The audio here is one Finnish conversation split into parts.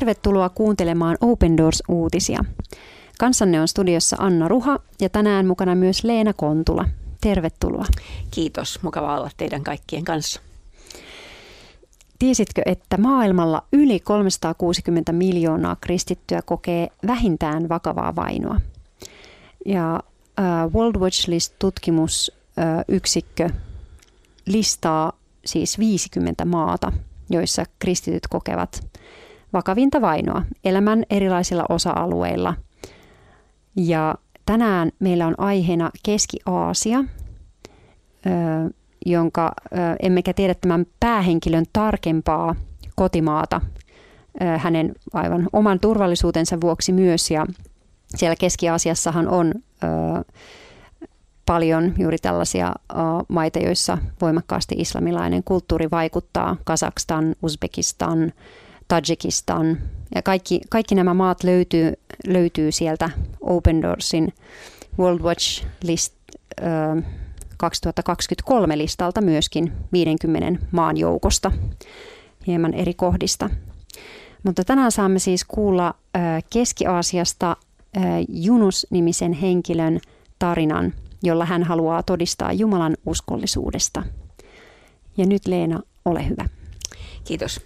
tervetuloa kuuntelemaan Open Doors-uutisia. Kanssanne on studiossa Anna Ruha ja tänään mukana myös Leena Kontula. Tervetuloa. Kiitos, mukava olla teidän kaikkien kanssa. Tiesitkö, että maailmalla yli 360 miljoonaa kristittyä kokee vähintään vakavaa vainoa? Ja World Watch List tutkimusyksikkö listaa siis 50 maata, joissa kristityt kokevat vakavinta vainoa elämän erilaisilla osa-alueilla. Ja tänään meillä on aiheena Keski-Aasia, jonka emmekä tiedä tämän päähenkilön tarkempaa kotimaata hänen aivan oman turvallisuutensa vuoksi myös. Ja siellä Keski-Aasiassahan on paljon juuri tällaisia maita, joissa voimakkaasti islamilainen kulttuuri vaikuttaa. Kazakstan, Uzbekistan, Tajikistan ja kaikki nämä maat löytyy sieltä Open Doorsin World Watch List 2023 listalta myöskin 50 maan joukosta hieman eri kohdista. Mutta tänään saamme siis kuulla Keski-Aasiasta Yunus-nimisen henkilön tarinan, jolla hän haluaa todistaa Jumalan uskollisuudesta. Ja nyt Leena, ole hyvä. Kiitos.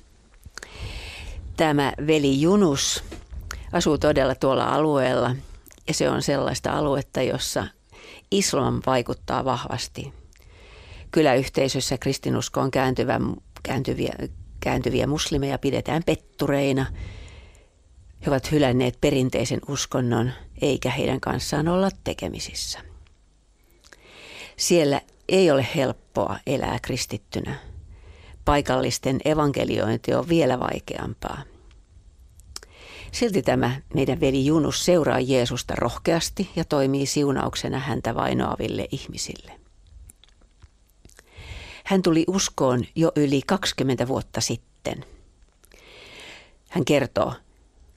Tämä veli Yunus asuu todella tuolla alueella ja se on sellaista aluetta, jossa islam vaikuttaa vahvasti. Kyläyhteisössä kristinuskoon kääntyviä muslimeja pidetään pettureina. He ovat hylänneet perinteisen uskonnon eikä heidän kanssaan olla tekemisissä. Siellä ei ole helppoa elää kristittynä. Paikallisten evankeliointi on vielä vaikeampaa. Silti tämä meidän veli Yunus seuraa Jeesusta rohkeasti ja toimii siunauksena häntä vainoaville ihmisille. Hän tuli uskoon jo yli 20 vuotta sitten. Hän kertoo,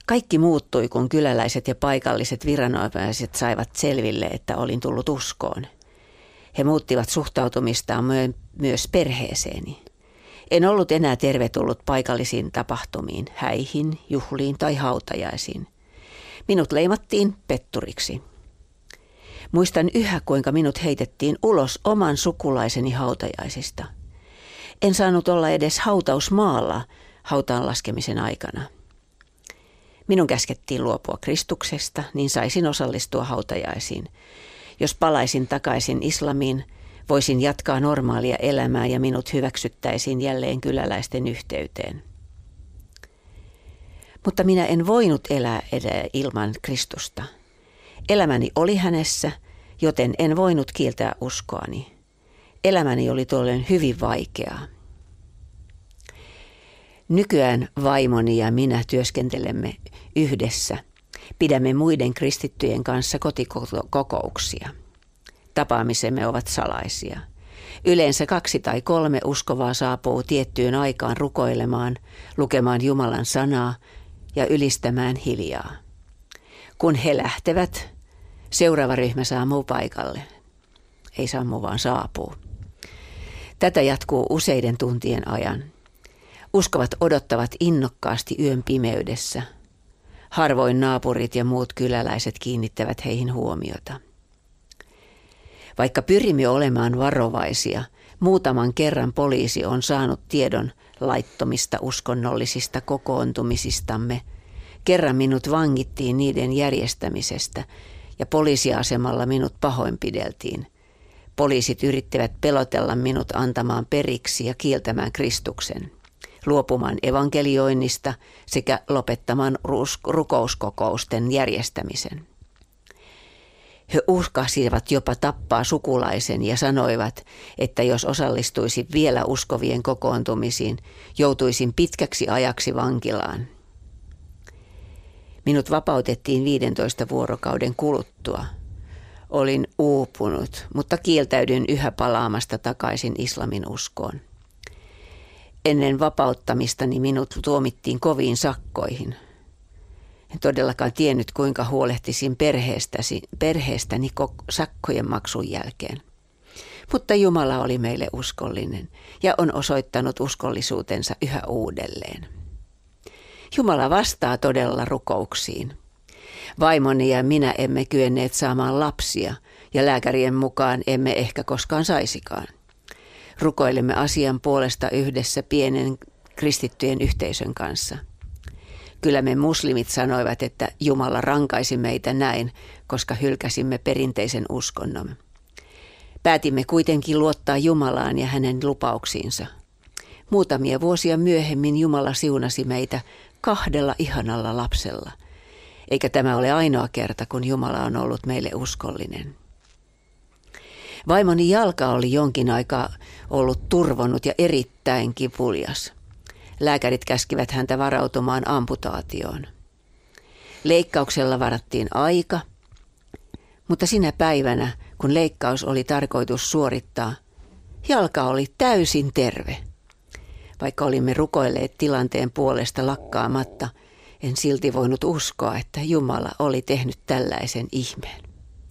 kaikki muuttui, kun kyläläiset ja paikalliset viranomaiset saivat selville, että olin tullut uskoon. He muuttivat suhtautumistaan myös perheeseeni. En ollut enää tervetullut paikallisiin tapahtumiin, häihin, juhliin tai hautajaisiin. Minut leimattiin petturiksi. Muistan yhä, kuinka minut heitettiin ulos oman sukulaiseni hautajaisista. En saanut olla edes hautausmaalla hautaan laskemisen aikana. Minun käskettiin luopua Kristuksesta, niin saisin osallistua hautajaisiin. Jos palaisin takaisin islamiin, voisin jatkaa normaalia elämää ja minut hyväksyttäisiin jälleen kyläläisten yhteyteen. Mutta minä en voinut elää ilman Kristusta. Elämäni oli hänessä, joten en voinut kieltää uskoani. Elämäni oli tuolloin hyvin vaikeaa. Nykyään vaimoni ja minä työskentelemme yhdessä. Pidämme muiden kristittyjen kanssa kotikokouksia. Tapaamisemme ovat salaisia. Yleensä 2 tai 3 uskovaa saapuu tiettyyn aikaan rukoilemaan, lukemaan Jumalan sanaa ja ylistämään hiljaa. Kun he lähtevät, seuraava ryhmä saapuu paikalle. Ei sammu, vaan saapuu. Tätä jatkuu useiden tuntien ajan. Uskovat odottavat innokkaasti yön pimeydessä. Harvoin naapurit ja muut kyläläiset kiinnittävät heihin huomiota. Vaikka pyrimme olemaan varovaisia, muutaman kerran poliisi on saanut tiedon laittomista uskonnollisista kokoontumisistamme. Kerran minut vangittiin niiden järjestämisestä ja poliisiasemalla minut pahoinpideltiin. Poliisit yrittivät pelotella minut antamaan periksi ja kieltämään Kristuksen, luopumaan evankelioinnista sekä lopettamaan rukouskokousten järjestämisen. He uhkasivat jopa tappaa sukulaisen ja sanoivat, että jos osallistuisin vielä uskovien kokoontumisiin, joutuisin pitkäksi ajaksi vankilaan. Minut vapautettiin 15 vuorokauden kuluttua. Olin uupunut, mutta kieltäydyin yhä palaamasta takaisin islamin uskoon. Ennen vapauttamistani minut tuomittiin koviin sakkoihin. En todellakaan tiennyt, kuinka huolehtisin perheestäni sakkojen maksun jälkeen. Mutta Jumala oli meille uskollinen ja on osoittanut uskollisuutensa yhä uudelleen. Jumala vastaa todella rukouksiin. Vaimoni ja minä emme kyenneet saamaan lapsia ja lääkärien mukaan emme ehkä koskaan saisikaan. Rukoilemme asian puolesta yhdessä pienen kristittyjen yhteisön kanssa. Kyllä me muslimit sanoivat, että Jumala rankaisi meitä näin, koska hylkäsimme perinteisen uskonnon. Päätimme kuitenkin luottaa Jumalaan ja hänen lupauksiinsa. Muutamia vuosia myöhemmin Jumala siunasi meitä 2 ihanalla lapsella. Eikä tämä ole ainoa kerta, kun Jumala on ollut meille uskollinen. Vaimoni jalka oli jonkin aikaa ollut turvonnut ja erittäin kipulias. Lääkärit käskivät häntä varautumaan amputaatioon. Leikkauksella varattiin aika, mutta sinä päivänä, kun leikkaus oli tarkoitus suorittaa, jalka oli täysin terve. Vaikka olimme rukoilleet tilanteen puolesta lakkaamatta, en silti voinut uskoa, että Jumala oli tehnyt tällaisen ihmeen.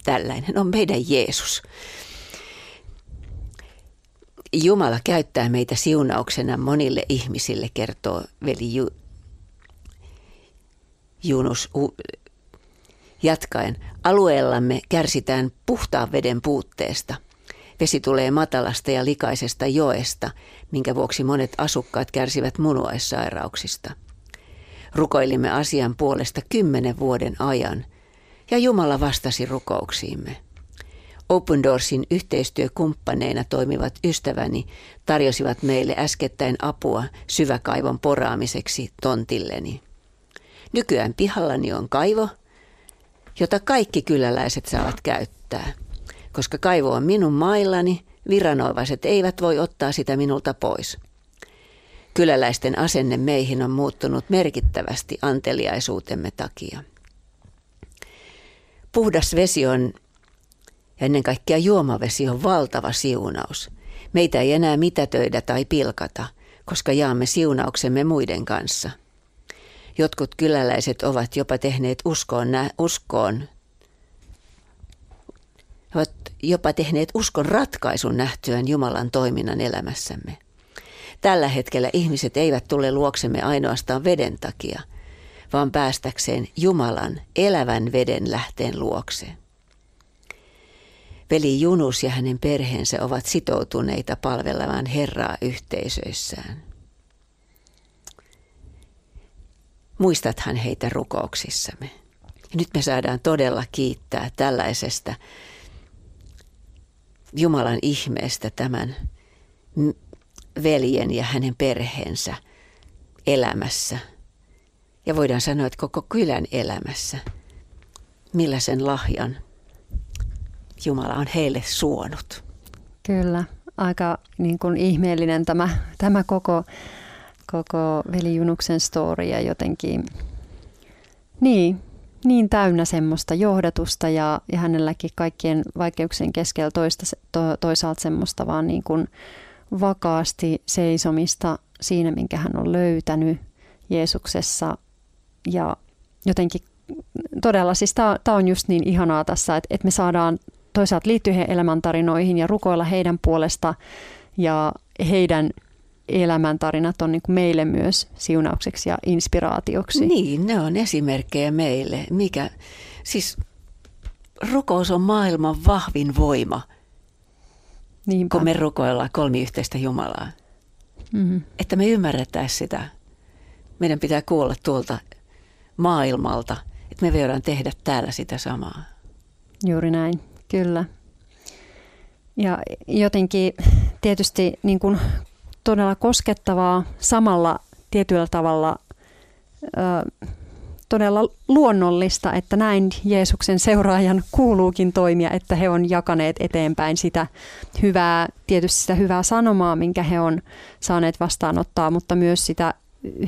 Tällainen on meidän Jeesus. Jumala käyttää meitä siunauksena monille ihmisille, kertoo veli Yunus jatkaen. Alueellamme kärsitään puhtaan veden puutteesta. Vesi tulee matalasta ja likaisesta joesta, minkä vuoksi monet asukkaat kärsivät munuaissairauksista. Rukoilimme asian puolesta 10 vuoden ajan ja Jumala vastasi rukouksiimme. Open Doorsin yhteistyökumppaneina toimivat ystäväni tarjosivat meille äskettäin apua syväkaivon poraamiseksi tontilleni. Nykyään pihallani on kaivo, jota kaikki kyläläiset saavat käyttää. Koska kaivo on minun maillani, viranomaiset eivät voi ottaa sitä minulta pois. Kyläläisten asenne meihin on muuttunut merkittävästi anteliaisuutemme takia. Puhdas vesi on, ja ennen kaikkea juomavesi on valtava siunaus. Meitä ei enää mitätöidä tai pilkata, koska jaamme siunauksemme muiden kanssa. Jotkut kyläläiset ovat jopa tehneet uskon ratkaisun nähtyään Jumalan toiminnan elämässämme. Tällä hetkellä ihmiset eivät tule luoksemme ainoastaan veden takia, vaan päästäkseen Jumalan elävän veden lähteen luokse. Veli Yunus ja hänen perheensä ovat sitoutuneita palvelemaan Herraa yhteisöissään. Muistathan heitä rukouksissamme. Ja nyt me saadaan todella kiittää tällaisesta Jumalan ihmeestä tämän veljen ja hänen perheensä elämässä. Ja voidaan sanoa, että koko kylän elämässä, millaisen lahjan Jumala on heille suonut. Kyllä, aika niin kuin ihmeellinen tämä koko veli Yunuksen story ja jotenkin niin täynnä semmoista johdatusta ja hänelläkin kaikkien vaikeuksien keskellä toisaalta semmoista vaan niin kuin vakaasti seisomista siinä, minkä hän on löytänyt Jeesuksessa ja jotenkin todella, siis tämä on just niin ihanaa tässä, että me saadaan toisaalta liittyä heidän elämäntarinoihin ja rukoilla heidän puolesta ja heidän elämäntarinat on niin kuin meille myös siunaukseksi ja inspiraatioksi. Niin, ne on esimerkkejä meille. Siis rukous on maailman vahvin voima. Niinpä. Kun me rukoillaan kolmiyhteistä Jumalaa. Mm-hmm. Että me ymmärretään sitä. Meidän pitää kuulla tuolta maailmalta, että me voidaan tehdä täällä sitä samaa. Juuri näin, kyllä. Ja jotenkin tietysti niin kuin todella koskettavaa samalla tietyllä tavalla todella luonnollista, että näin Jeesuksen seuraajan kuuluukin toimia, että he on jakaneet eteenpäin sitä hyvää, tietysti sitä hyvää sanomaa, minkä he on saaneet vastaanottaa, mutta myös sitä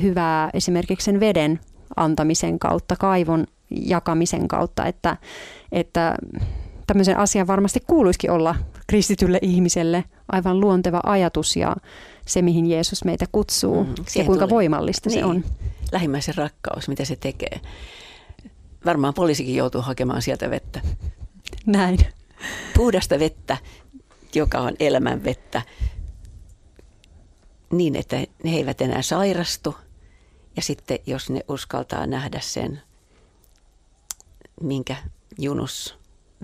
hyvää esimerkiksi sen veden antamisen kautta, kaivon jakamisen kautta, että tämmöisen asian varmasti kuuluisikin olla kristitylle ihmiselle aivan luonteva ajatus ja se, mihin Jeesus meitä kutsuu ja kuinka voimallista se on. Lähimmäisen rakkaus, mitä se tekee. Varmaan poliisikin joutuu hakemaan sieltä vettä. Näin. Puhdasta vettä, joka on elämän vettä, niin että ne eivät enää sairastu Ja sitten jos ne uskaltaa nähdä sen, minkä Yunus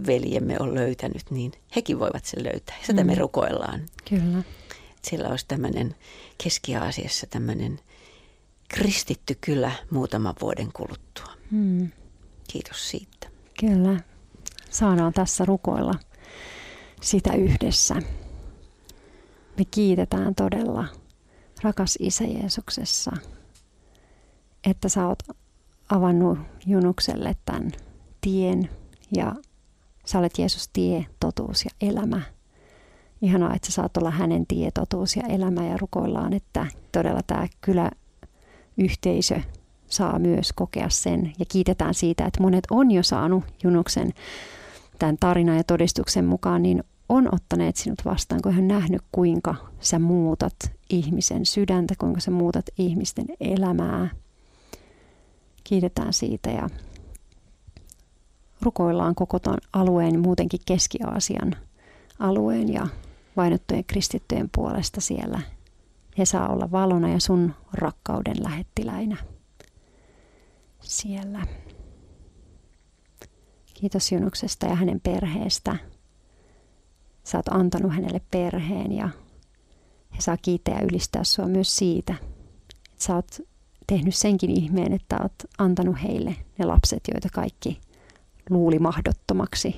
veljemme on löytänyt, niin hekin voivat sen löytää. Ja sitä me rukoillaan. Kyllä. Siellä olisi tämmöinen Keski-Aasiassa tämmöinen kristitty kylä muutaman vuoden kuluttua. Mm. Kiitos siitä. Kyllä. Saadaan tässä rukoilla sitä yhdessä. Me kiitetään todella, rakas Isä Jeesuksessa, että sä oot avannut Yunukselle tämän tien ja sä olet Jeesus tie, totuus ja elämä. Ihanaa, että sä saat olla hänen tie, totuus ja elämä, ja rukoillaan, että todella tämä kyläyhteisö saa myös kokea sen, ja kiitetään siitä, että monet on jo saanut Yunuksen tämän tarinan ja todistuksen mukaan, niin on ottaneet sinut vastaan, kun he on nähnyt, kuinka sä muutat ihmisen sydäntä, kuinka sä muutat ihmisten elämää. Kiitetään siitä ja rukoillaan koko tuon alueen, muutenkin Keski-Aasian alueen ja vainottujen kristittyjen puolesta siellä. He saa olla valona ja sun rakkauden lähettiläinä siellä. Kiitos Yunuksesta ja hänen perheestä. Sä oot antanut hänelle perheen ja he saa kiittää ja ylistää sua myös siitä, että sä oot tehnyt senkin ihmeen, että oot antanut heille ne lapset, joita kaikki luuli mahdottomaksi.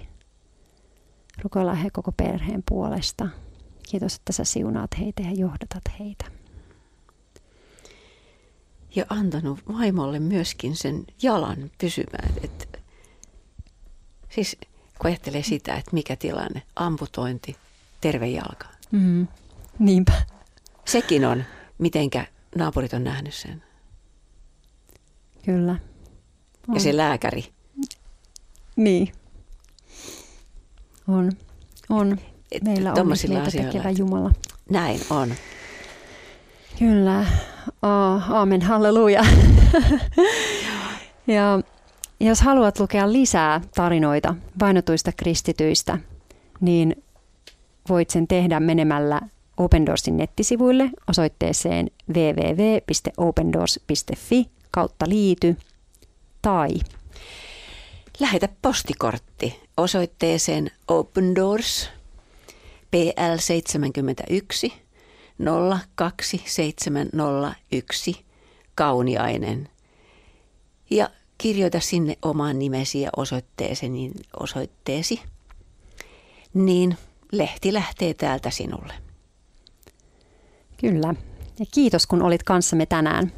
Rukoillaan he koko perheen puolesta. Kiitos, että sä siunaat heitä ja johdatat heitä. Ja antanut vaimolle myöskin sen jalan pysymään. Siis kun ajattelee sitä, että mikä tilanne, amputointi, terve jalka. Mm, niinpä. Sekin on, mitenkä naapurit on nähnyt sen. Kyllä. On. Ja se lääkäri. Niin. On. Meillä on meitä tekevä Jumala. Näin on. Kyllä. Aamen, halleluja. Ja jos haluat lukea lisää tarinoita vainotuista kristityistä, niin voit sen tehdä menemällä Open Doorsin nettisivuille osoitteeseen www.opendoors.fi/liity tai lähetä postikortti osoitteeseen Open Doors PL 71 02701 Kauniainen ja kirjoita sinne oman nimesi ja osoitteesi, niin lehti lähtee täältä sinulle. Kyllä, ja kiitos kun olit kanssamme tänään.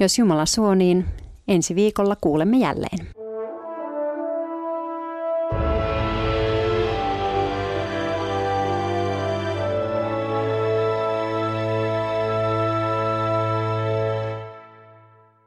Jos Jumala suo, niin ensi viikolla kuulemme jälleen.